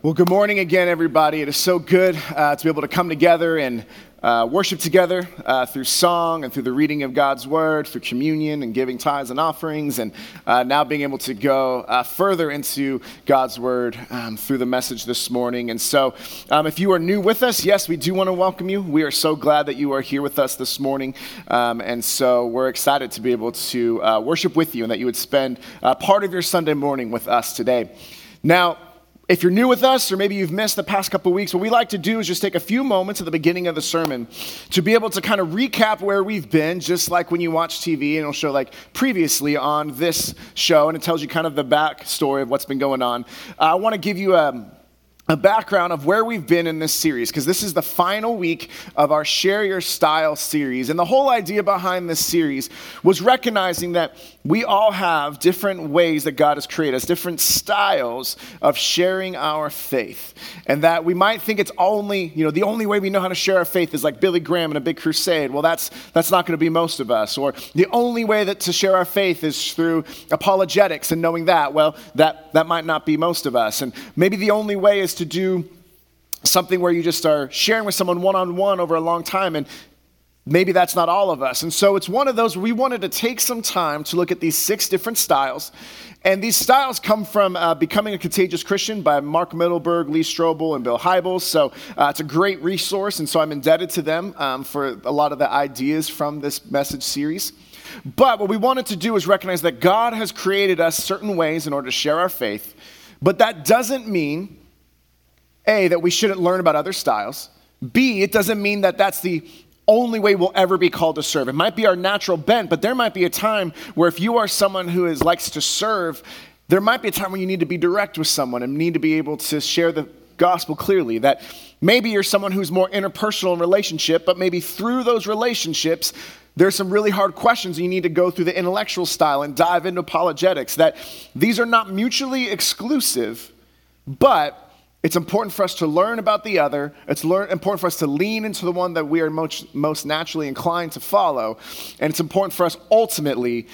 Well, good morning again, everybody. It is so good to be able to come together and worship together through song and through the reading of God's Word, through communion and giving tithes and offerings, and now being able to go further into God's Word through the message this morning. And so if you are new with us, yes, we do want to welcome you. We are so glad that you are here with us this morning, and so we're excited to be able to worship with you and that you would spend part of your Sunday morning with us today. Now, if you're new with us, or maybe you've missed the past couple weeks, what we like to do is just take a few moments at the beginning of the sermon to be able to kind of recap where we've been, just like when you watch TV, and it'll show like previously on this show, and it tells you kind of the backstory of what's been going on. I want to give you a background of where we've been in this series, because this is the final week of our Share Your Style series. And the whole idea behind this series was recognizing that we all have different ways that God has created us, different styles of sharing our faith. And that we might think it's only, you know, the only way we know how to share our faith is like Billy Graham in a big crusade. Well, that's not going to be most of us. Or the only way that to share our faith is through apologetics and knowing that. Well, that might not be most of us. And maybe the only way is to do something where you just are sharing with someone one-on-one over a long time, and maybe that's not all of us. And so it's one of those where we wanted to take some time to look at these 6 different styles. And these styles come from Becoming a Contagious Christian by Mark Mittelberg, Lee Strobel, and Bill Hybels. So it's a great resource, and so I'm indebted to them for a lot of the ideas from this message series. But what we wanted to do is recognize that God has created us certain ways in order to share our faith, but that doesn't mean A, that we shouldn't learn about other styles. B, it doesn't mean that that's the only way we'll ever be called to serve. It might be our natural bent, but there might be a time where if you are someone who likes to serve, there might be a time when you need to be direct with someone and need to be able to share the gospel clearly. That maybe you're someone who's more interpersonal in relationship, but maybe through those relationships, there's some really hard questions, and you need to go through the intellectual style and dive into apologetics. That these are not mutually exclusive, but it's important for us to learn about the other. It's important for us to lean into the one that we are most naturally inclined to follow. And it's important for us ultimately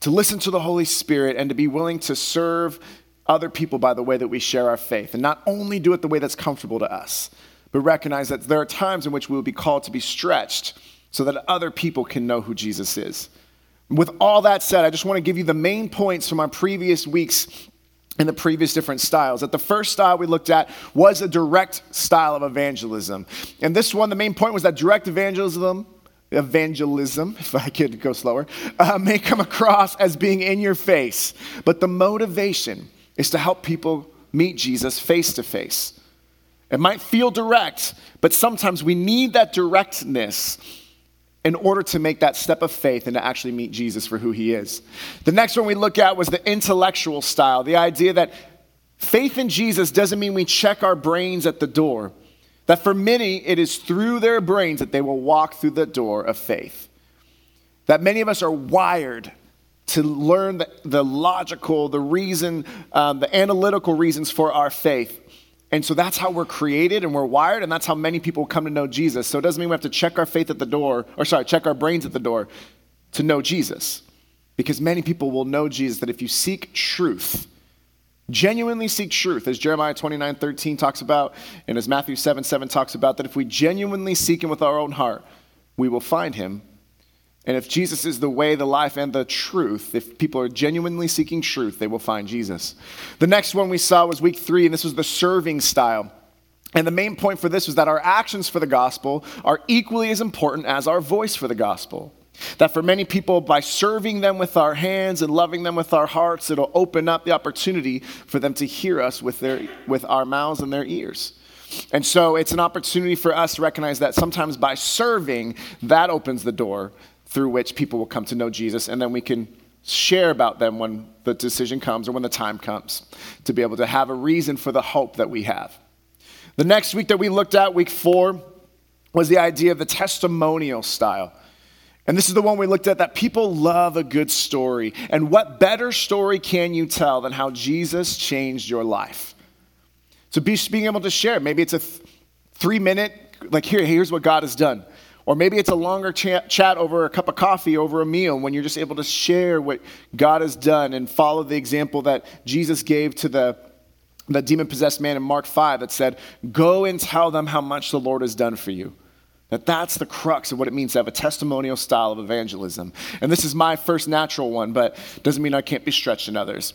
to listen to the Holy Spirit and to be willing to serve other people by the way that we share our faith. And not only do it the way that's comfortable to us, but recognize that there are times in which we will be called to be stretched so that other people can know who Jesus is. With all that said, I just want to give you the main points from our previous weeks in the previous different styles. That the first style we looked at was a direct style of evangelism. And this one, the main point was that direct evangelism, if I could go slower, may come across as being in your face. But the motivation is to help people meet Jesus face to face. It might feel direct, but sometimes we need that directness in order to make that step of faith and to actually meet Jesus for who he is. The next one we look at was the intellectual style, the idea that faith in Jesus doesn't mean we check our brains at the door, that for many, it is through their brains that they will walk through the door of faith, that many of us are wired to learn the logical, the reason, the analytical reasons for our faith. And so that's how we're created and we're wired, and that's how many people come to know Jesus. So it doesn't mean we have to check our faith at the door, check our brains at the door to know Jesus. Because many people will know Jesus, that if you seek truth, genuinely seek truth, as Jeremiah 29:13 talks about, and as Matthew 7:7 talks about, that if we genuinely seek him with our own heart, we will find him. And if Jesus is the way, the life, and the truth, if people are genuinely seeking truth, they will find Jesus. The next one we saw was week 3, and this was the serving style. And the main point for this was that our actions for the gospel are equally as important as our voice for the gospel. That for many people, by serving them with our hands and loving them with our hearts, it'll open up the opportunity for them to hear us with our mouths and their ears. And so it's an opportunity for us to recognize that sometimes by serving, that opens the door through which people will come to know Jesus, and then we can share about them when the decision comes or when the time comes to be able to have a reason for the hope that we have. The next week that we looked at, week 4, was the idea of the testimonial style. And this is the one we looked at, that people love a good story. And what better story can you tell than how Jesus changed your life? So being able to share, maybe it's a 3-minute, like here's what God has done. Or maybe it's a longer chat over a cup of coffee, over a meal, when you're just able to share what God has done and follow the example that Jesus gave to the that demon-possessed man in Mark 5 that said, go and tell them how much the Lord has done for you. That's the crux of what it means to have a testimonial style of evangelism. And this is my first natural one, but doesn't mean I can't be stretched in others.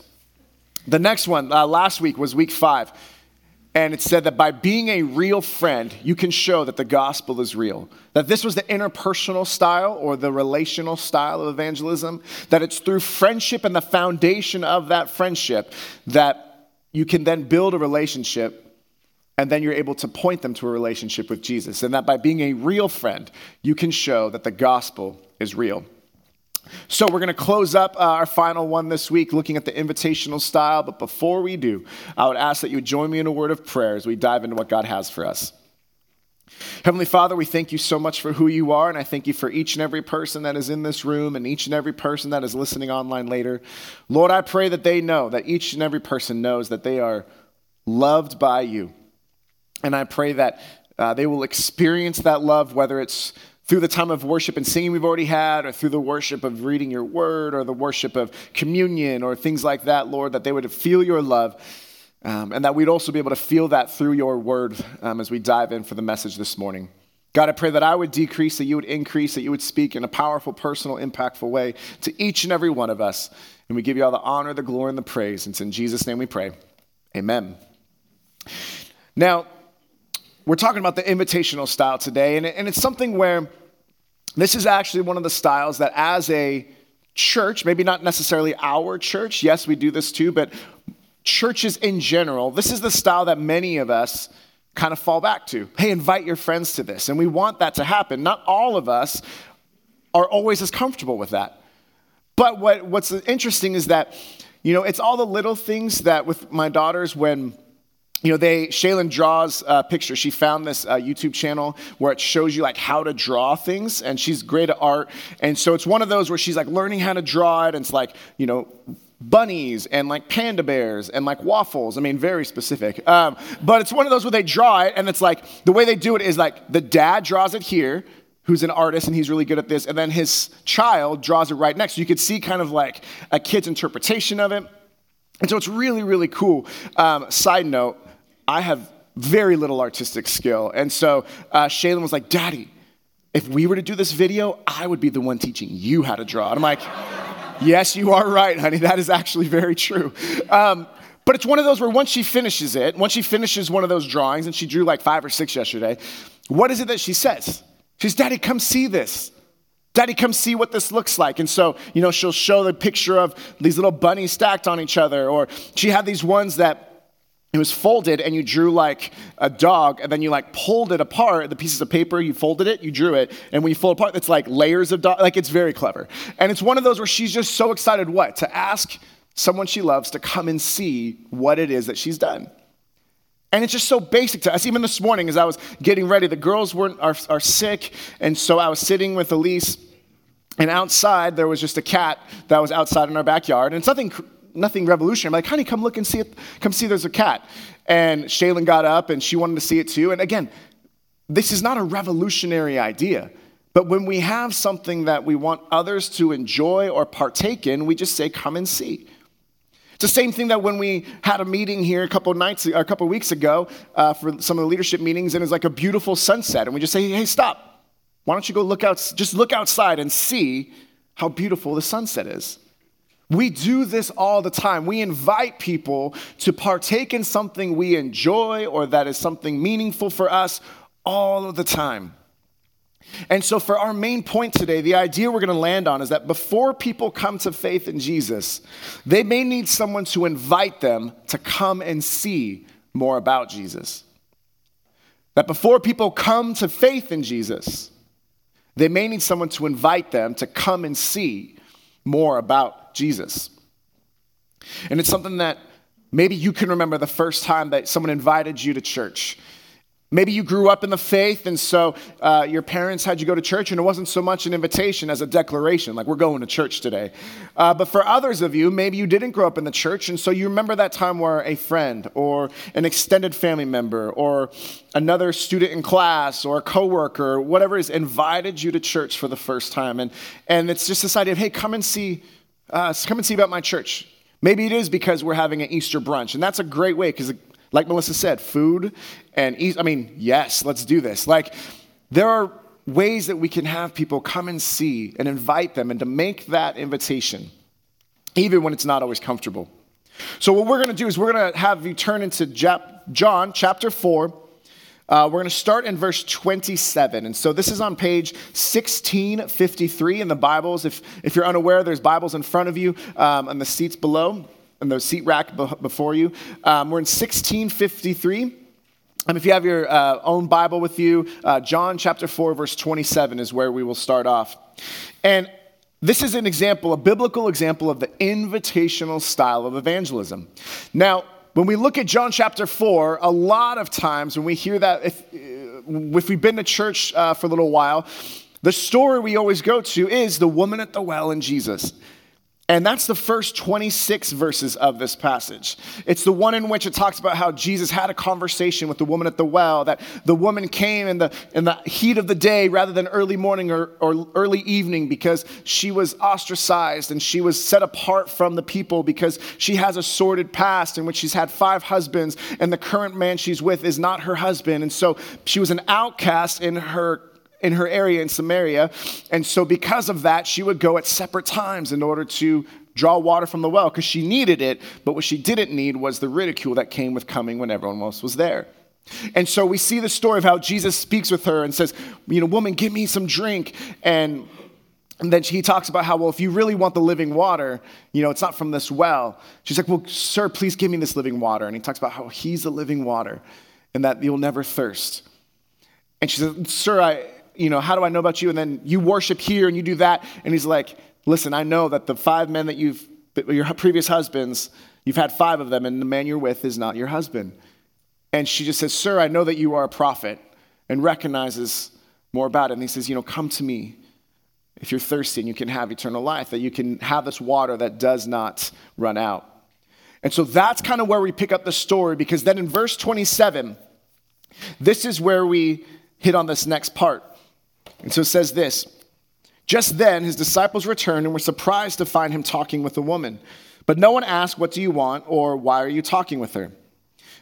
The next one, last week, was week 5. And it said that by being a real friend, you can show that the gospel is real. That this was the interpersonal style or the relational style of evangelism. That it's through friendship and the foundation of that friendship that you can then build a relationship, and then you're able to point them to a relationship with Jesus. And that by being a real friend, you can show that the gospel is real. So we're going to close up our final one this week, looking at the invitational style. But before we do, I would ask that you join me in a word of prayer as we dive into what God has for us. Heavenly Father, we thank you so much for who you are, and I thank you for each and every person that is in this room and each and every person that is listening online later. Lord, I pray that they know, that each and every person knows that they are loved by you. And I pray that they will experience that love, whether it's through the time of worship and singing we've already had, or through the worship of reading your word, or the worship of communion, or things like that, Lord, that they would feel your love, and that we'd also be able to feel that through your word as we dive in for the message this morning. God, I pray that I would decrease, that you would increase, that you would speak in a powerful, personal, impactful way to each and every one of us. And we give you all the honor, the glory, and the praise. It's in Jesus' name we pray. Amen. Now, we're talking about the invitational style today, and it's something where this is actually one of the styles that as a church, maybe not necessarily our church, yes, we do this too, but churches in general, this is the style that many of us kind of fall back to. Hey, invite your friends to this, and we want that to happen. Not all of us are always as comfortable with that, but what's interesting is that, you know, it's all the little things that with my daughters when Shaylyn draws a picture. She found this YouTube channel where it shows you like how to draw things, and she's great at art. And so it's one of those where she's like learning how to draw it, and it's like, you know, bunnies and like panda bears and like waffles. I mean, very specific. But it's one of those where they draw it, and it's like the way they do it is like the dad draws it here, who's an artist, and he's really good at this, and then his child draws it right next. So you could see kind of like a kid's interpretation of it. And so it's really, really cool. Side note, I have very little artistic skill. And so Shaylyn was like, Daddy, if we were to do this video, I would be the one teaching you how to draw. And I'm like, yes, you are right, honey. That is actually very true. But it's one of those where once she finishes one of those drawings, and she drew like 5 or 6 yesterday, what is it that she says? She says, Daddy, come see this. Daddy, come see what this looks like. And so, you know, she'll show the picture of these little bunnies stacked on each other. Or she had these ones that it was folded, and you drew like a dog, and then you like pulled it apart, the pieces of paper, you folded it, you drew it, and when you fold it apart, it's like layers of dog, like it's very clever. And it's one of those where she's just so excited, to ask someone she loves to come and see what it is that she's done. And it's just so basic to us. Even this morning as I was getting ready, the girls are sick, and so I was sitting with Elise, and outside there was just a cat that was outside in our backyard, and it's nothing revolutionary. I'm like, honey, come look and see it. Come see there's a cat. And Shaylyn got up and she wanted to see it too. And again, this is not a revolutionary idea. But when we have something that we want others to enjoy or partake in, we just say, come and see. It's the same thing that when we had a meeting here a couple weeks ago for some of the leadership meetings, and it was like a beautiful sunset. And we just say, hey, stop. Why don't you go look outside and see how beautiful the sunset is? We do this all the time. We invite people to partake in something we enjoy or that is something meaningful for us all of the time. And so for our main point today, the idea we're going to land on is that before people come to faith in Jesus, they may need someone to invite them to come and see more about Jesus. That before people come to faith in Jesus, they may need someone to invite them to come and see more about Jesus. And it's something that maybe you can remember the first time that someone invited you to church. Maybe you grew up in the faith, and so your parents had you go to church, and it wasn't so much an invitation as a declaration, like we're going to church today. But for others of you, maybe you didn't grow up in the church, and so you remember that time where a friend or an extended family member or another student in class or a coworker, whatever it is, invited you to church for the first time. And it's just this idea of, hey, come and see about my church. Maybe it is because we're having an Easter brunch, and that's a great way because, like Melissa said, food and Easter, I mean, yes, let's do this. Like, there are ways that we can have people come and see and invite them and to make that invitation, even when it's not always comfortable. So what we're going to do is we're going to have you turn into John chapter 4. We're going to start in verse 27. And so this is on page 1653 in the Bibles. If you're unaware, there's Bibles in front of you on the seats below and the seat rack before you. We're in 1653. If you have your own Bible with you, John chapter 4, verse 27 is where we will start off. And this is an example, a biblical example of the invitational style of evangelism. Now, when we look at John chapter 4, a lot of times when we hear that, if we've been to church for a little while, the story we always go to is the woman at the well and Jesus. And that's the first 26 verses of this passage. It's the one in which it talks about how Jesus had a conversation with the woman at the well, that the woman came in the heat of the day rather than early morning or early evening because she was ostracized and she was set apart from the people because she has a sordid past in which she's had 5 husbands and the current man she's with is not her husband. And so she was an outcast in her area in Samaria. And so because of that, she would go at separate times in order to draw water from the well because she needed it. But what she didn't need was the ridicule that came with coming when everyone else was there. And so we see the story of how Jesus speaks with her and says, you know, woman, give me some drink. And then he talks about how, well, if you really want the living water, you know, it's not from this well. She's like, well, sir, please give me this living water. And he talks about how he's the living water and that you'll never thirst. And she says, sir, you know, how do I know about you? And then you worship here and you do that. And he's like, listen, I know that the 5 men that your previous husbands, you've had 5 of them, and the man you're with is not your husband. And she just says, sir, I know that you are a prophet, and recognizes more about it. And he says, you know, come to me if you're thirsty and you can have eternal life, that you can have this water that does not run out. And so that's kind of where we pick up the story, because then in verse 27, this is where we hit on this next part. And so it says this, just then his disciples returned and were surprised to find him talking with a woman. But no one asked, what do you want? Or why are you talking with her?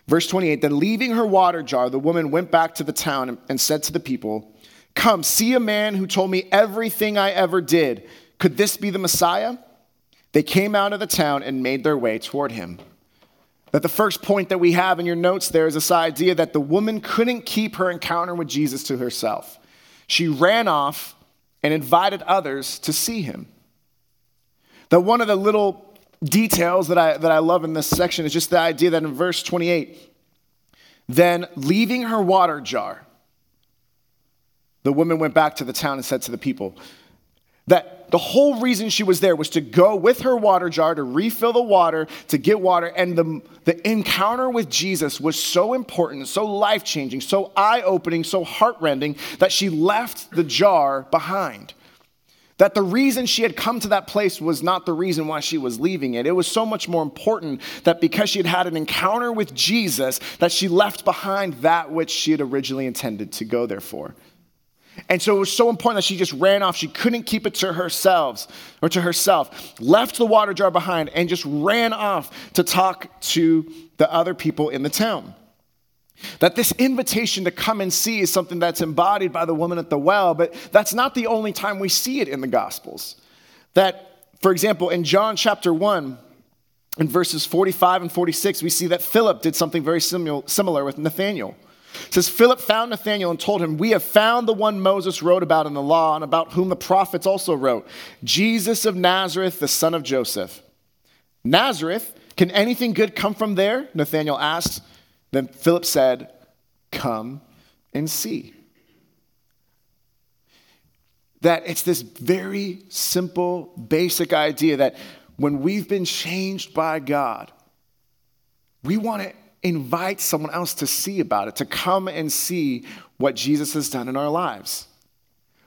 Verse 28, then leaving her water jar, the woman went back to the town and said to the people, come, see a man who told me everything I ever did. Could this be the Messiah? They came out of the town and made their way toward him. That the first point that we have in your notes there is this idea that the woman couldn't keep her encounter with Jesus to herself. She ran off and invited others to see him. That one of the little details that I love in this section is just the idea that in verse 28, then leaving her water jar, the woman went back to the town and said to the people, that the whole reason she was there was to go with her water jar to refill the water, to get water. And the encounter with Jesus was so important, so life-changing, so eye-opening, so heart-rending that she left the jar behind. That the reason she had come to that place was not the reason why she was leaving it. It was so much more important that because she had had an encounter with Jesus, that she left behind that which she had originally intended to go there for. And so it was so important that she just ran off. She couldn't keep it to herself, left the water jar behind and just ran off to talk to the other people in the town. That this invitation to come and see is something that's embodied by the woman at the well, but that's not the only time we see it in the Gospels. That, for example, in John chapter 1, in verses 45 and 46, we see that Philip did something very similar with Nathanael. It says, Philip found Nathanael and told him, we have found the one Moses wrote about in the law and about whom the prophets also wrote, Jesus of Nazareth, the son of Joseph. Nazareth, can anything good come from there? Nathanael asked. Then Philip said, come and see. That it's this very simple, basic idea that when we've been changed by God, we want to invite someone else to see about it, to come and see what Jesus has done in our lives.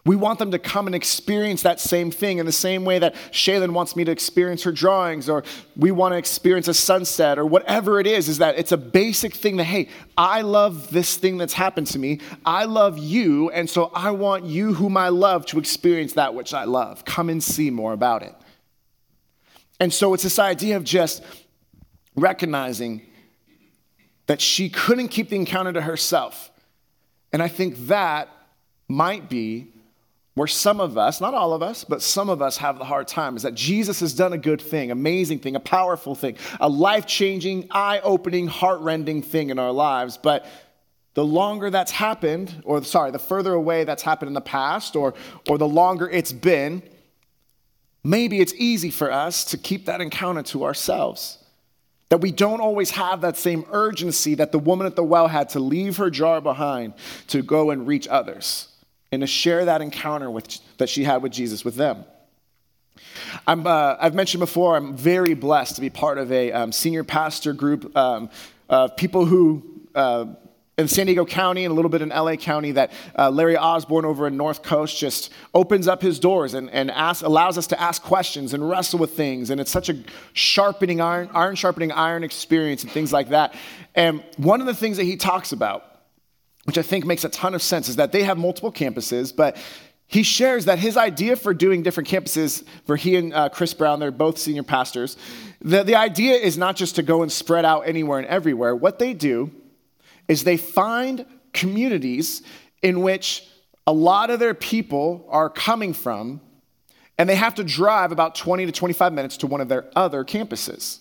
We want them to come and experience that same thing in the same way that Shaylyn wants me to experience her drawings, or we want to experience a sunset, or whatever it is that it's a basic thing that, hey, I love this thing that's happened to me. I love you, and so I want you whom I love to experience that which I love. Come and see more about it. And so it's this idea of just recognizing that she couldn't keep the encounter to herself. And I think that might be where some of us, not all of us, but some of us have the hard time, is that Jesus has done a good thing, amazing thing, a powerful thing, a life-changing, eye-opening, heart-rending thing in our lives. But the longer that's happened, or the further away that's happened in the past, or the longer it's been, maybe it's easy for us to keep that encounter to ourselves. That we don't always have that same urgency that the woman at the well had to leave her jar behind to go and reach others and to share that encounter that she had with Jesus with them. I've mentioned before, I'm very blessed to be part of a senior pastor group of people who... in San Diego County and a little bit in LA County that Larry Osborne over in North Coast just opens up his doors and allows us to ask questions and wrestle with things. And it's such a iron sharpening iron experience and things like that. And one of the things that he talks about, which I think makes a ton of sense, is that they have multiple campuses, but he shares that his idea for doing different campuses, for he and Chris Brown, they're both senior pastors, the idea is not just to go and spread out anywhere and everywhere. What they do is they find communities in which a lot of their people are coming from, and they have to drive about 20 to 25 minutes to one of their other campuses.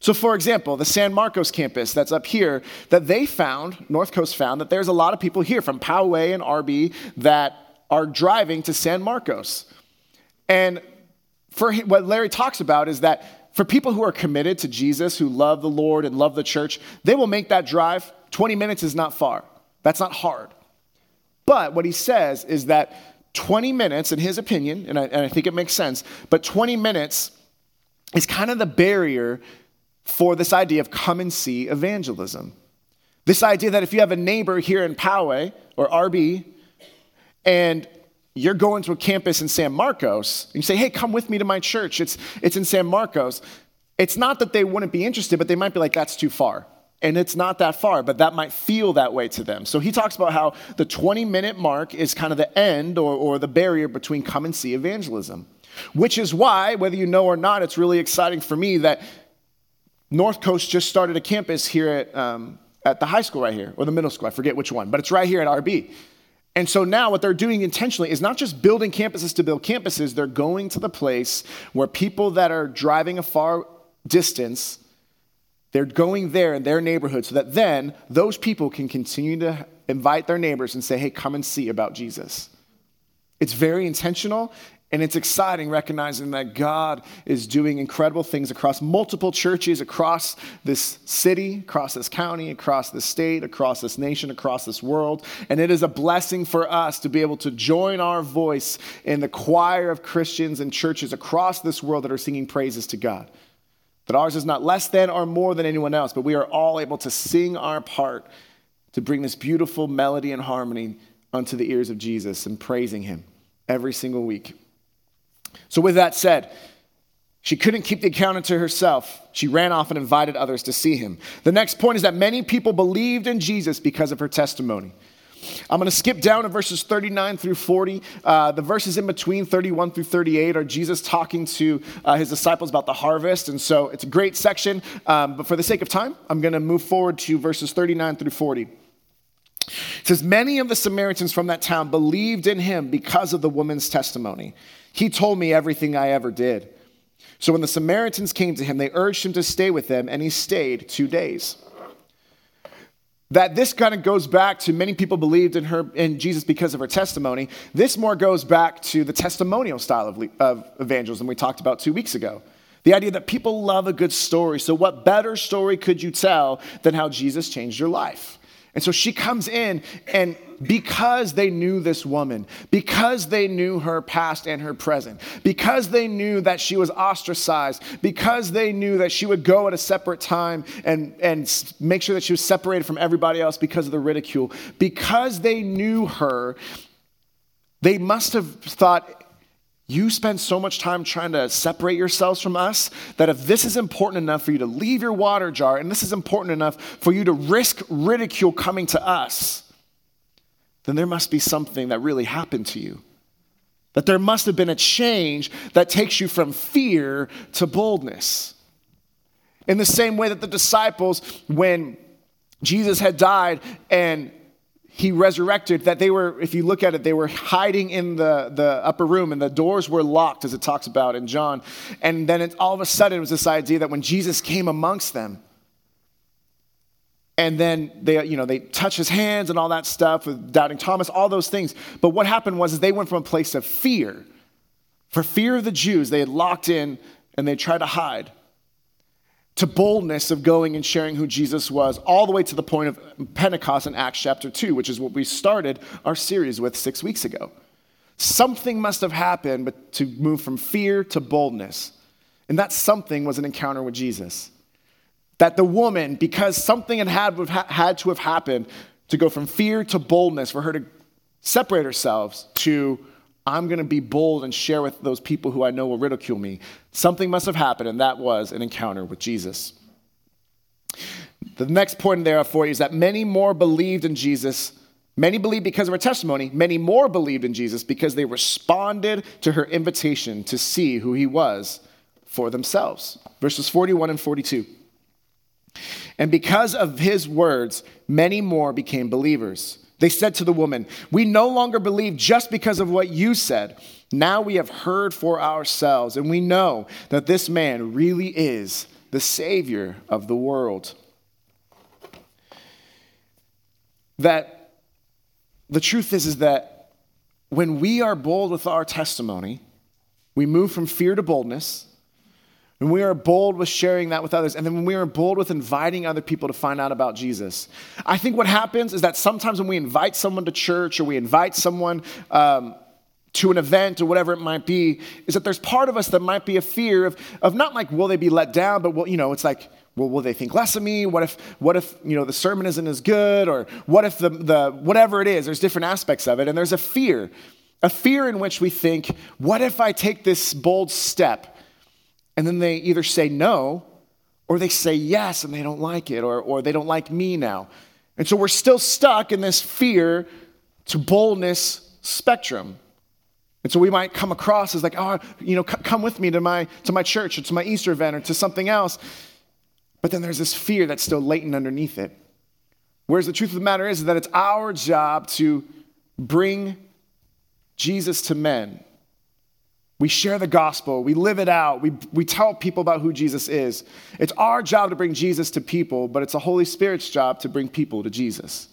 So for example, the San Marcos campus that's up here, that they found, North Coast found, that there's a lot of people here from Poway and RB that are driving to San Marcos. And for him, what Larry talks about is that for people who are committed to Jesus, who love the Lord and love the church, they will make that drive. 20 minutes is not far. That's not hard. But what he says is that 20 minutes, in his opinion, and I think it makes sense, but 20 minutes is kind of the barrier for this idea of come and see evangelism. This idea that if you have a neighbor here in Poway or RB and you're going to a campus in San Marcos and you say, hey, come with me to my church. It's in San Marcos. It's not that they wouldn't be interested, but they might be like, that's too far. And it's not that far, but that might feel that way to them. So he talks about how the 20-minute mark is kind of the end or the barrier between come and see evangelism, which is why, whether you know or not, it's really exciting for me that North Coast just started a campus here at the high school right here, or the middle school, I forget which one, but it's right here at RB. And so now what they're doing intentionally is not just building campuses to build campuses, they're going to the place where people that are driving a far distance, they're going there in their neighborhood so that then those people can continue to invite their neighbors and say, hey, come and see about Jesus. It's very intentional and it's exciting recognizing that God is doing incredible things across multiple churches, across this city, across this county, across this state, across this nation, across this world. And it is a blessing for us to be able to join our voice in the choir of Christians and churches across this world that are singing praises to God. That ours is not less than or more than anyone else, but we are all able to sing our part to bring this beautiful melody and harmony unto the ears of Jesus and praising him every single week. So with that said, she couldn't keep the encounter to herself. She ran off and invited others to see him. The next point is that many people believed in Jesus because of her testimony. I'm going to skip down to verses 39 through 40. The verses in between, 31 through 38, are Jesus talking to his disciples about the harvest. And so it's a great section. But for the sake of time, I'm going to move forward to verses 39 through 40. It says, many of the Samaritans from that town believed in him because of the woman's testimony. He told me everything I ever did. So when the Samaritans came to him, they urged him to stay with them, and he stayed 2 days. That this kind of goes back to many people believed in Jesus because of her testimony. This more goes back to the testimonial style of evangelism we talked about 2 weeks ago. The idea that people love a good story. So what better story could you tell than how Jesus changed your life? And so she comes in, and because they knew this woman, because they knew her past and her present, because they knew that she was ostracized, because they knew that she would go at a separate time and make sure that she was separated from everybody else because of the ridicule, because they knew her, they must have thought, you spend so much time trying to separate yourselves from us that if this is important enough for you to leave your water jar and this is important enough for you to risk ridicule coming to us, then there must be something that really happened to you. That there must have been a change that takes you from fear to boldness. In the same way that the disciples, when Jesus had died and he resurrected, that they were, if you look at it, they were hiding in the upper room and the doors were locked, as it talks about in John. And then all of a sudden it was this idea that when Jesus came amongst them, and then they touch his hands and all that stuff with doubting Thomas, all those things. But what happened was they went from a place of fear. For fear of the Jews, they had locked in and they tried to hide, to boldness of going and sharing who Jesus was, all the way to the point of Pentecost in Acts chapter 2, which is what we started our series with 6 weeks ago. Something must have happened but to move from fear to boldness. And that something was an encounter with Jesus. That the woman, because something had to have happened to go from fear to boldness, for her to separate herself to, I'm going to be bold and share with those people who I know will ridicule me. Something must have happened, and that was an encounter with Jesus. The next point there for you is that many more believed in Jesus. Many believed because of her testimony. Many more believed in Jesus because they responded to her invitation to see who he was for themselves. Verses 41 and 42. And because of his words, many more became believers. They said to the woman, we no longer believe just because of what you said. Now we have heard for ourselves, and we know that this man really is the Savior of the world. That the truth is that when we are bold with our testimony, we move from fear to boldness. When we are bold with sharing that with others, and then when we are bold with inviting other people to find out about Jesus. I think what happens is that sometimes when we invite someone to church or we invite someone to an event or whatever it might be, is that there's part of us that might be a fear of not like, will they be let down, but it's like, well, will they think less of me? What if the sermon isn't as good? Or what if the whatever it is, there's different aspects of it. And there's a fear in which we think, what if I take this bold step? And then they either say no, or they say yes, and they don't like it, or they don't like me now. And so we're still stuck in this fear to boldness spectrum. And so we might come across as like, come with me to my church or to my Easter event or to something else. But then there's this fear that's still latent underneath it. Whereas the truth of the matter is that it's our job to bring Jesus to men. We share the gospel. We live it out. We tell people about who Jesus is. It's our job to bring Jesus to people, but it's the Holy Spirit's job to bring people to Jesus.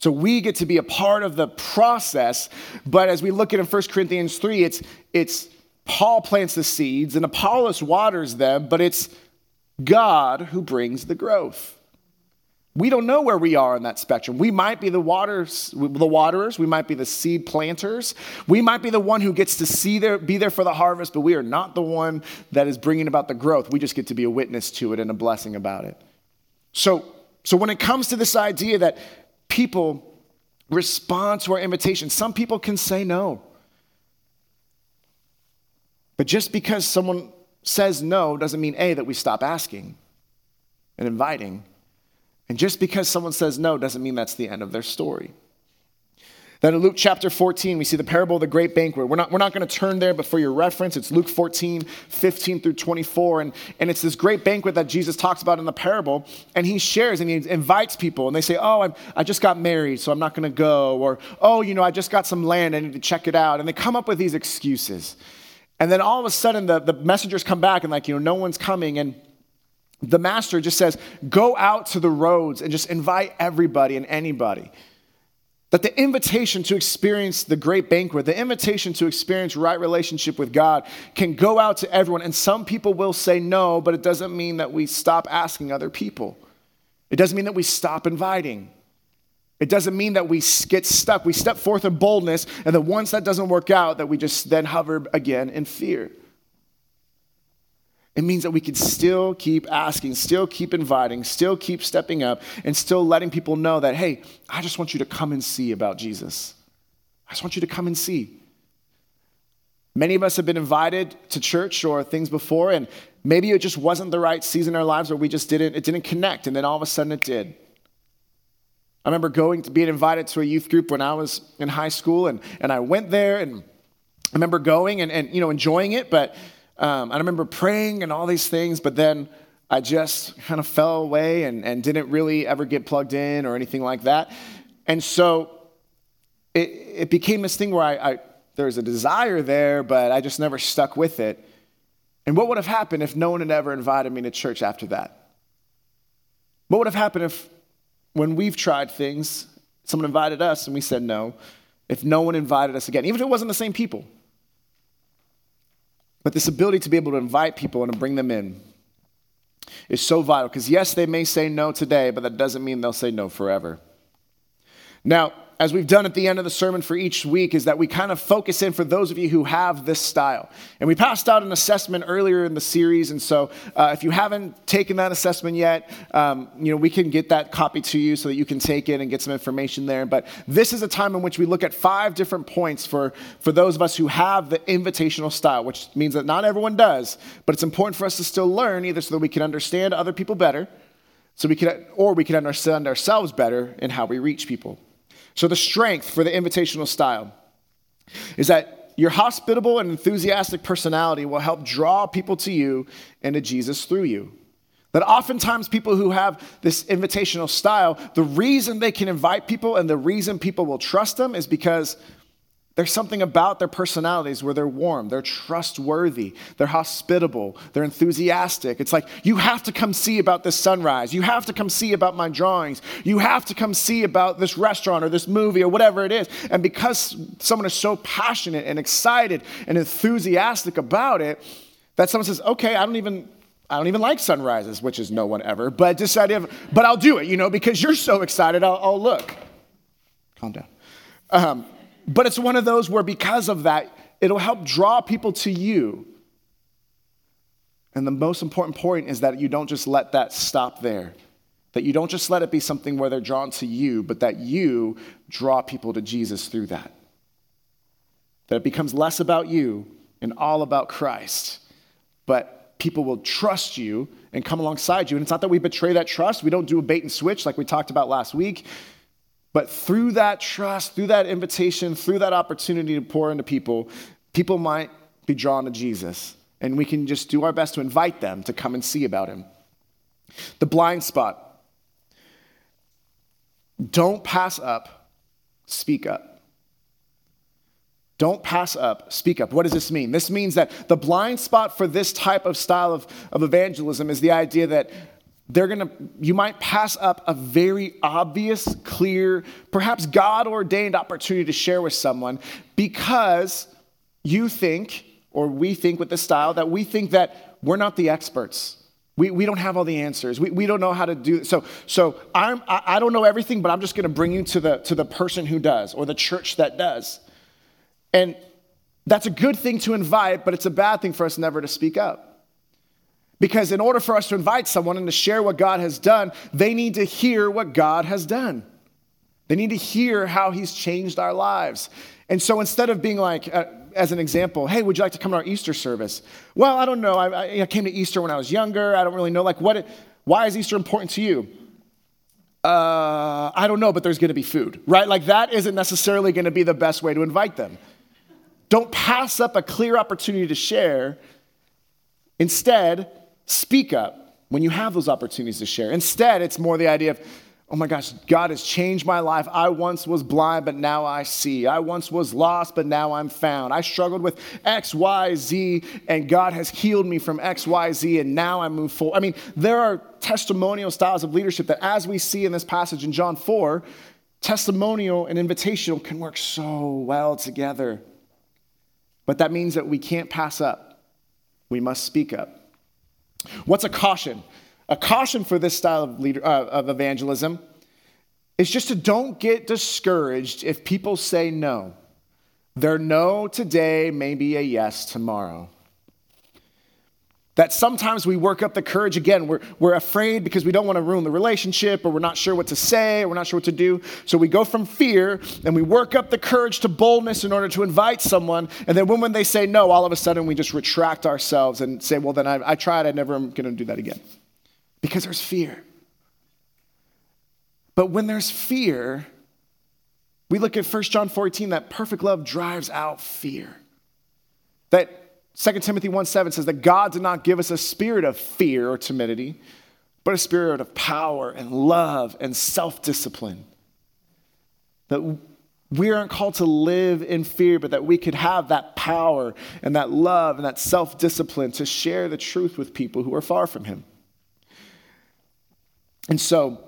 So we get to be a part of the process, but as we look at in 1 Corinthians 3, it's Paul plants the seeds and Apollos waters them, but it's God who brings the growth. We don't know where we are in that spectrum. We might be the waterers. We might be the seed planters. We might be the one who gets to be there for the harvest, but we are not the one that is bringing about the growth. We just get to be a witness to it and a blessing about it. So when it comes to this idea that people respond to our invitation, some people can say no. But just because someone says no doesn't mean, A, that we stop asking and inviting. And just because someone says no doesn't mean that's the end of their story. Then in Luke chapter 14, we see the parable of the great banquet. We're not going to turn there, but for your reference, it's Luke 14, 15 through 24. And it's this great banquet that Jesus talks about in the parable. And he shares and he invites people. And they say, oh, I just got married, so I'm not going to go. Or, oh, I just got some land. I need to check it out. And they come up with these excuses. And then all of a sudden, the messengers come back and no one's coming. And the master just says, go out to the roads and just invite everybody and anybody. That the invitation to experience the great banquet, the invitation to experience right relationship with God can go out to everyone. And some people will say no, but it doesn't mean that we stop asking other people. It doesn't mean that we stop inviting. It doesn't mean that we get stuck. We step forth in boldness, and then once that doesn't work out, that we just then hover again in fear. It means that we can still keep asking, still keep inviting, still keep stepping up, and still letting people know that, hey, I just want you to come and see about Jesus. I just want you to come and see. Many of us have been invited to church or things before, and maybe it just wasn't the right season in our lives, or we just it didn't connect, and then all of a sudden it did. I remember being invited to a youth group when I was in high school, and I went there, and I remember going and you know, enjoying it, but I remember praying and all these things, but then I just kind of fell away and didn't really ever get plugged in or anything like that. And so it became this thing where I there was a desire there, but I just never stuck with it. And what would have happened if no one had ever invited me to church after that? What would have happened if when we've tried things, someone invited us and we said no, if no one invited us again, even if it wasn't the same people? But this ability to be able to invite people and to bring them in is so vital, because yes, they may say no today, but that doesn't mean they'll say no forever. Now, as we've done at the end of the sermon for each week, is that we kind of focus in for those of you who have this style. And we passed out an assessment earlier in the series, and so if you haven't taken that assessment yet, you know, we can get that copy to you so that you can take it and get some information there. But this is a time in which we look at 5 different points for those of us who have the invitational style, which means that not everyone does, but it's important for us to still learn, either so that we can understand other people better, so we can, or we can understand ourselves better in how we reach people. So the strength for the invitational style is that your hospitable and enthusiastic personality will help draw people to you and to Jesus through you. That oftentimes people who have this invitational style, the reason they can invite people and the reason people will trust them is because there's something about their personalities where they're warm, they're trustworthy, they're hospitable, they're enthusiastic. It's like, you have to come see about this sunrise. You have to come see about my drawings. You have to come see about this restaurant or this movie or whatever it is. And because someone is so passionate and excited and enthusiastic about it, that someone says, okay, I don't even like sunrises, which is no one ever, but just the idea of, but I'll do it, you know, because you're so excited, I'll look. Calm down. But it's one of those where because of that, it'll help draw people to you. And the most important point is that you don't just let that stop there. That you don't just let it be something where they're drawn to you, but that you draw people to Jesus through that. That it becomes less about you and all about Christ. But people will trust you and come alongside you. And it's not that we betray that trust. We don't do a bait and switch like we talked about last week. But through that trust, through that invitation, through that opportunity to pour into people, people might be drawn to Jesus. And we can just do our best to invite them to come and see about him. The blind spot. Don't pass up, speak up. Don't pass up, speak up. What does this mean? This means that the blind spot for this type of style of evangelism is the idea that you might pass up a very obvious, clear, perhaps God-ordained opportunity to share with someone because you think, or we think with this style, that we think that we're not the experts. We don't have all the answers. We don't know how to do it. So I don't know everything, but I'm just going to bring you to the person who does, or the church that does. And that's a good thing to invite, but it's a bad thing for us never to speak up. Because in order for us to invite someone and to share what God has done, they need to hear what God has done. They need to hear how he's changed our lives. And so instead of being like, as an example, hey, would you like to come to our Easter service? Well, I don't know. I came to Easter when I was younger. I don't really know. Like, why is Easter important to you? I don't know, but there's going to be food, right? Like, that isn't necessarily going to be the best way to invite them. Don't pass up a clear opportunity to share. Instead, speak up when you have those opportunities to share. Instead, it's more the idea of, oh my gosh, God has changed my life. I once was blind, but now I see. I once was lost, but now I'm found. I struggled with X, Y, Z, and God has healed me from X, Y, Z, and now I move forward. I mean, there are testimonial styles of leadership that, as we see in this passage in John 4, testimonial and invitational can work so well together. But that means that we can't pass up. We must speak up. What's a caution? A caution for this style of evangelism is just to don't get discouraged if people say no. Their no today may be a yes tomorrow. That sometimes we work up the courage again. We're afraid because we don't want to ruin the relationship, or we're not sure what to say, or we're not sure what to do. So we go from fear and we work up the courage to boldness in order to invite someone. And then when they say no, all of a sudden we just retract ourselves and say, well, then I tried. I never am going to do that again, because there's fear. But when there's fear, we look at 1 John 4:18, that perfect love drives out fear. That 2 Timothy 1:7 says that God did not give us a spirit of fear or timidity, but a spirit of power and love and self-discipline. That we aren't called to live in fear, but that we could have that power and that love and that self-discipline to share the truth with people who are far from him. And so,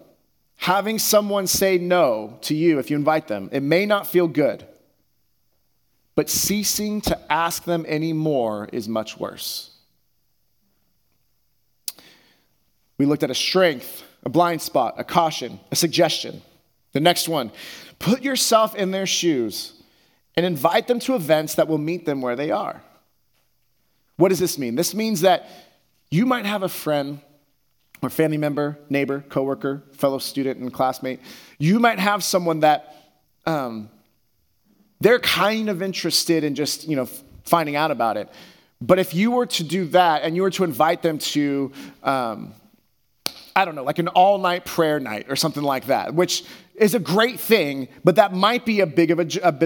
having someone say no to you if you invite them, it may not feel good, but ceasing to ask them anymore is much worse. We looked at a strength, a blind spot, a caution, a suggestion. The next one, put yourself in their shoes and invite them to events that will meet them where they are. What does this mean? This means that you might have a friend or family member, neighbor, coworker, fellow student, and classmate. You might have someone that they're kind of interested in just, finding out about it. But if you were to do that and you were to invite them to, like an all-night prayer night or something like that, which is a great thing, but that might be a bit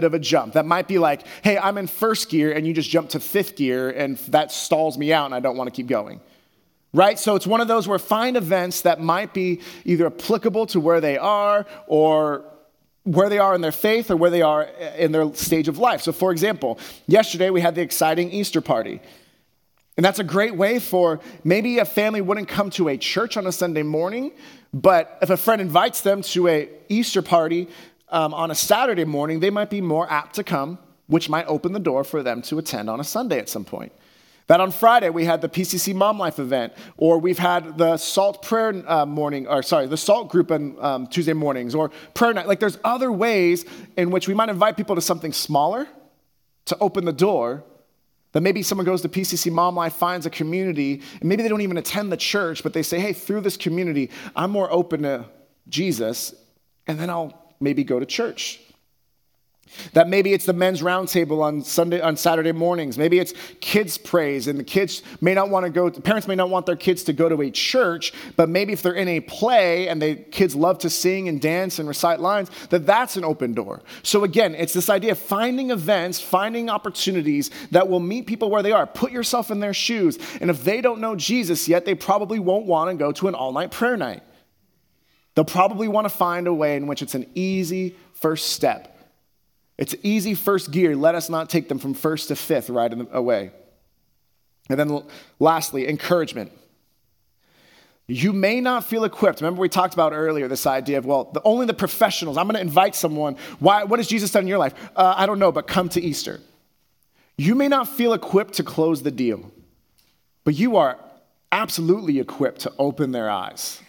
of a jump. That might be like, hey, I'm in first gear and you just jump to fifth gear and that stalls me out and I don't want to keep going, right? So it's one of those where find events that might be either applicable to where they are or where they are in their faith or where they are in their stage of life. So for example, yesterday we had the exciting Easter party. And that's a great way for maybe a family wouldn't come to a church on a Sunday morning, but if a friend invites them to an Easter party on a Saturday morning, they might be more apt to come, which might open the door for them to attend on a Sunday at some point. That on Friday, we had the PCC Mom Life event, or we've had the SALT prayer the SALT group on Tuesday mornings, or prayer night. Like there's other ways in which we might invite people to something smaller to open the door. That maybe someone goes to PCC Mom Life, finds a community, and maybe they don't even attend the church, but they say, hey, through this community, I'm more open to Jesus, and then I'll maybe go to church. That maybe it's the men's roundtable on Saturday mornings. Maybe it's kids' praise, and the kids may not want to go, parents may not want their kids to go to a church, but maybe if they're in a play and the kids love to sing and dance and recite lines, that's an open door. So again, it's this idea of finding events, finding opportunities that will meet people where they are. Put yourself in their shoes, and if they don't know Jesus yet, they probably won't want to go to an all-night prayer night. They'll probably want to find a way in which it's an easy first step. It's easy first gear. Let us not take them from first to fifth right away. And then lastly, encouragement. You may not feel equipped. Remember we talked about earlier this idea of, only the professionals. I'm going to invite someone. Why? What has Jesus done in your life? I don't know, but come to Easter. You may not feel equipped to close the deal, but you are absolutely equipped to open their eyes.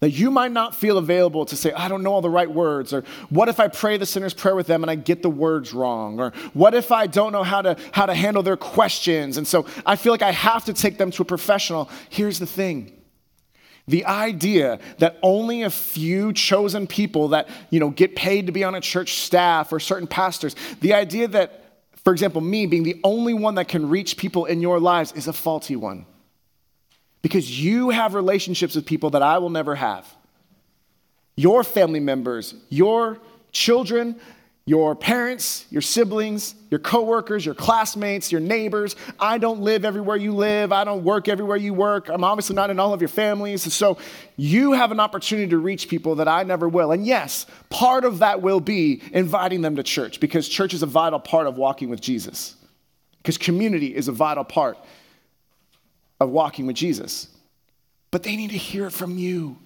That you might not feel available to say, I don't know all the right words, or what if I pray the sinner's prayer with them and I get the words wrong, or what if I don't know how to handle their questions, and so I feel like I have to take them to a professional. Here's the thing. The idea that only a few chosen people that, get paid to be on a church staff or certain pastors, the idea that, for example, me being the only one that can reach people in your lives is a faulty one. Because you have relationships with people that I will never have. Your family members, your children, your parents, your siblings, your coworkers, your classmates, your neighbors. I don't live everywhere you live. I don't work everywhere you work. I'm obviously not in all of your families. So you have an opportunity to reach people that I never will. And yes, part of that will be inviting them to church, because church is a vital part of walking with Jesus. Because community is a vital part of walking with Jesus, but they need to hear it from you.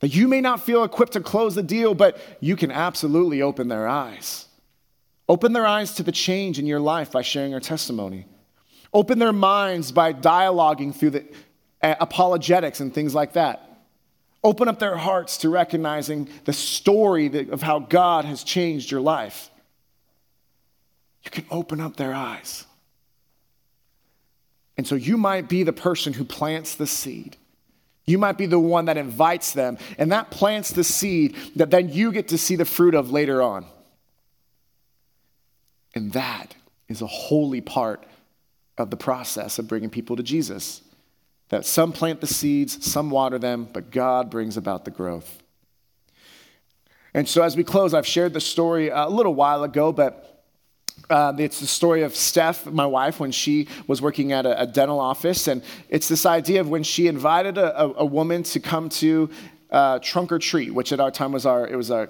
That you may not feel equipped to close the deal, but you can absolutely open their eyes. Open their eyes to the change in your life by sharing your testimony. Open their minds by dialoguing through the apologetics and things like that. Open up their hearts to recognizing the story of how God has changed your life. You can open up their eyes. And so you might be the person who plants the seed. You might be the one that invites them, and that plants the seed that then you get to see the fruit of later on. And that is a holy part of the process of bringing people to Jesus. That some plant the seeds, some water them, but God brings about the growth. And so as we close, I've shared the story a little while ago, but It's the story of Steph, my wife, when she was working at a dental office. And it's this idea of when she invited a woman to come to Trunk or Treat, which at our time was a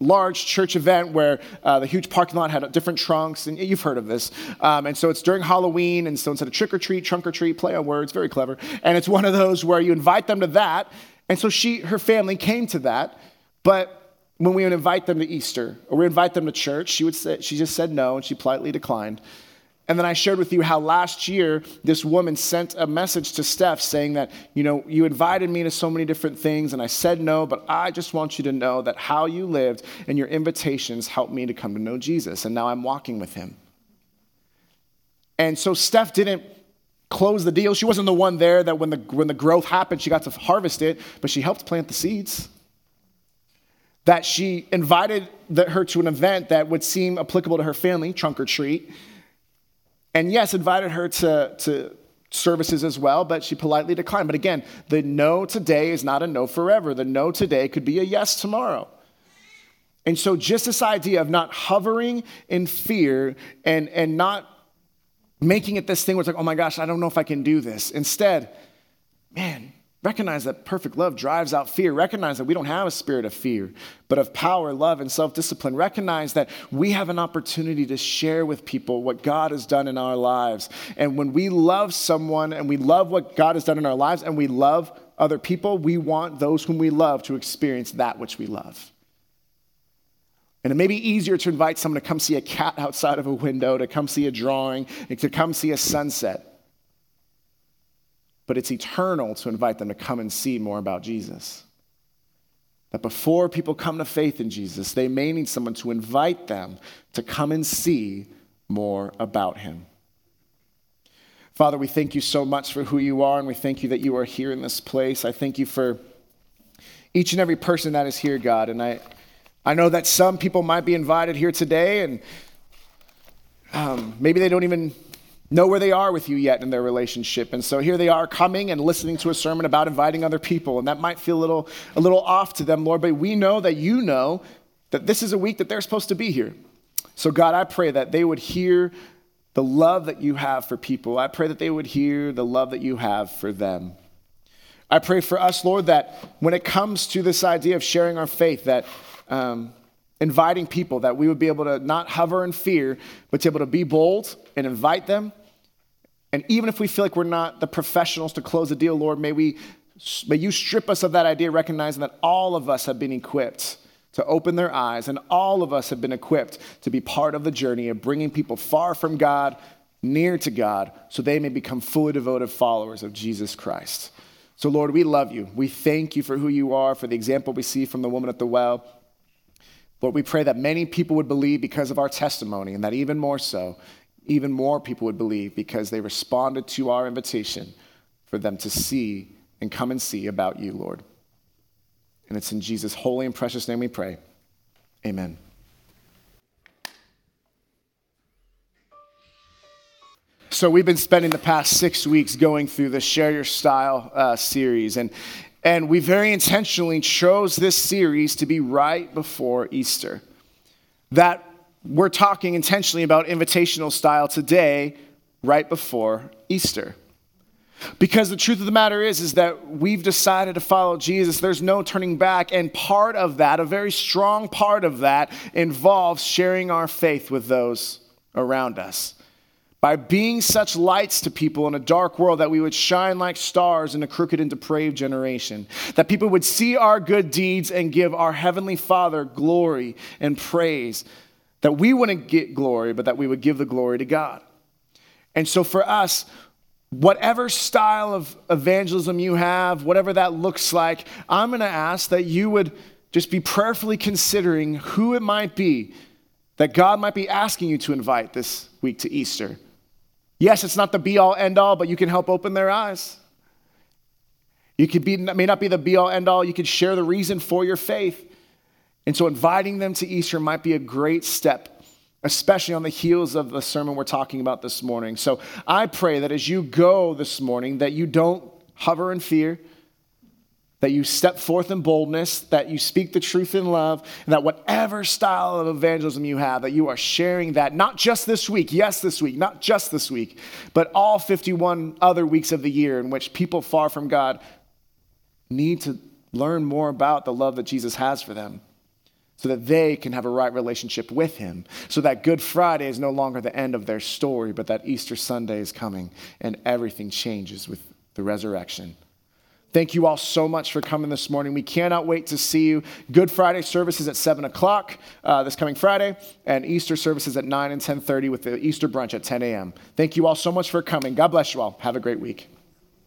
large church event where the huge parking lot had different trunks. And you've heard of this. And so it's during Halloween. And so instead of trick or treat, trunk or treat, play on words, very clever. And it's one of those where you invite them to that. And so her family came to that. But when we would invite them to Easter or we invite them to church, she just said no, and she politely declined. And then I shared with you how last year this woman sent a message to Steph saying that, you know, you invited me to so many different things and I said no, but I just want you to know that how you lived and your invitations helped me to come to know Jesus, and now I'm walking with him. And so Steph didn't close the deal. She wasn't the one there that when the growth happened, she got to harvest it, but she helped plant the seeds. That she invited her to an event that would seem applicable to her family, trunk or treat. And yes, invited her to services as well, but she politely declined. But again, the no today is not a no forever. The no today could be a yes tomorrow. And so just this idea of not hovering in fear and not making it this thing where it's like, oh my gosh, I don't know if I can do this. Instead, man, recognize that perfect love drives out fear. Recognize that we don't have a spirit of fear, but of power, love, and self-discipline. Recognize that we have an opportunity to share with people what God has done in our lives. And when we love someone and we love what God has done in our lives and we love other people, we want those whom we love to experience that which we love. And it may be easier to invite someone to come see a cat outside of a window, to come see a drawing, to come see a sunset. But it's eternal to invite them to come and see more about Jesus. That before people come to faith in Jesus, they may need someone to invite them to come and see more about him. Father, we thank you so much for who you are, and we thank you that you are here in this place. I thank you for each and every person that is here, God. And I know that some people might be invited here today, and maybe they don't even know where they are with you yet in their relationship. And so here they are coming and listening to a sermon about inviting other people. And that might feel a little off to them, Lord, but we know that you know that this is a week that they're supposed to be here. So God, I pray that they would hear the love that you have for people. I pray that they would hear the love that you have for them. I pray for us, Lord, that when it comes to this idea of sharing our faith, that inviting people, that we would be able to not hover in fear, but to be able to be bold and invite them. And even if we feel like we're not the professionals to close the deal, Lord, may you strip us of that idea, recognizing that all of us have been equipped to open their eyes, and all of us have been equipped to be part of the journey of bringing people far from God, near to God, so they may become fully devoted followers of Jesus Christ. So Lord, we love you. We thank you for who you are, for the example we see from the woman at the well. Lord, we pray that many people would believe because of our testimony, and that even more people would believe because they responded to our invitation for them to see and come and see about you, Lord. And it's in Jesus' holy and precious name we pray. Amen. So we've been spending the past 6 weeks going through the Share Your Style series, and we very intentionally chose this series to be right before Easter. That we're talking intentionally about invitational style today, right before Easter. Because the truth of the matter is that we've decided to follow Jesus. There's no turning back. And part of that, a very strong part of that, involves sharing our faith with those around us. By being such lights to people in a dark world that we would shine like stars in a crooked and depraved generation. That people would see our good deeds and give our Heavenly Father glory and praise. That we wouldn't get glory, but that we would give the glory to God. And so for us, whatever style of evangelism you have, whatever that looks like, I'm going to ask that you would just be prayerfully considering who it might be that God might be asking you to invite this week to Easter. Yes, it's not the be-all, end-all, but you can help open their eyes. May not be the be-all, end-all. You could share the reason for your faith. And so inviting them to Easter might be a great step, especially on the heels of the sermon we're talking about this morning. So I pray that as you go this morning, that you don't hover in fear, that you step forth in boldness, that you speak the truth in love, and that whatever style of evangelism you have, that you are sharing that, not just this week, not just this week, but all 51 other weeks of the year in which people far from God need to learn more about the love that Jesus has for them so that they can have a right relationship with him, so that Good Friday is no longer the end of their story, but that Easter Sunday is coming and everything changes with the resurrection. Thank you all so much for coming this morning. We cannot wait to see you. Good Friday service is at 7 o'clock this coming Friday, and Easter service is at 9 and 10:30 with the Easter brunch at 10 a.m. Thank you all so much for coming. God bless you all. Have a great week.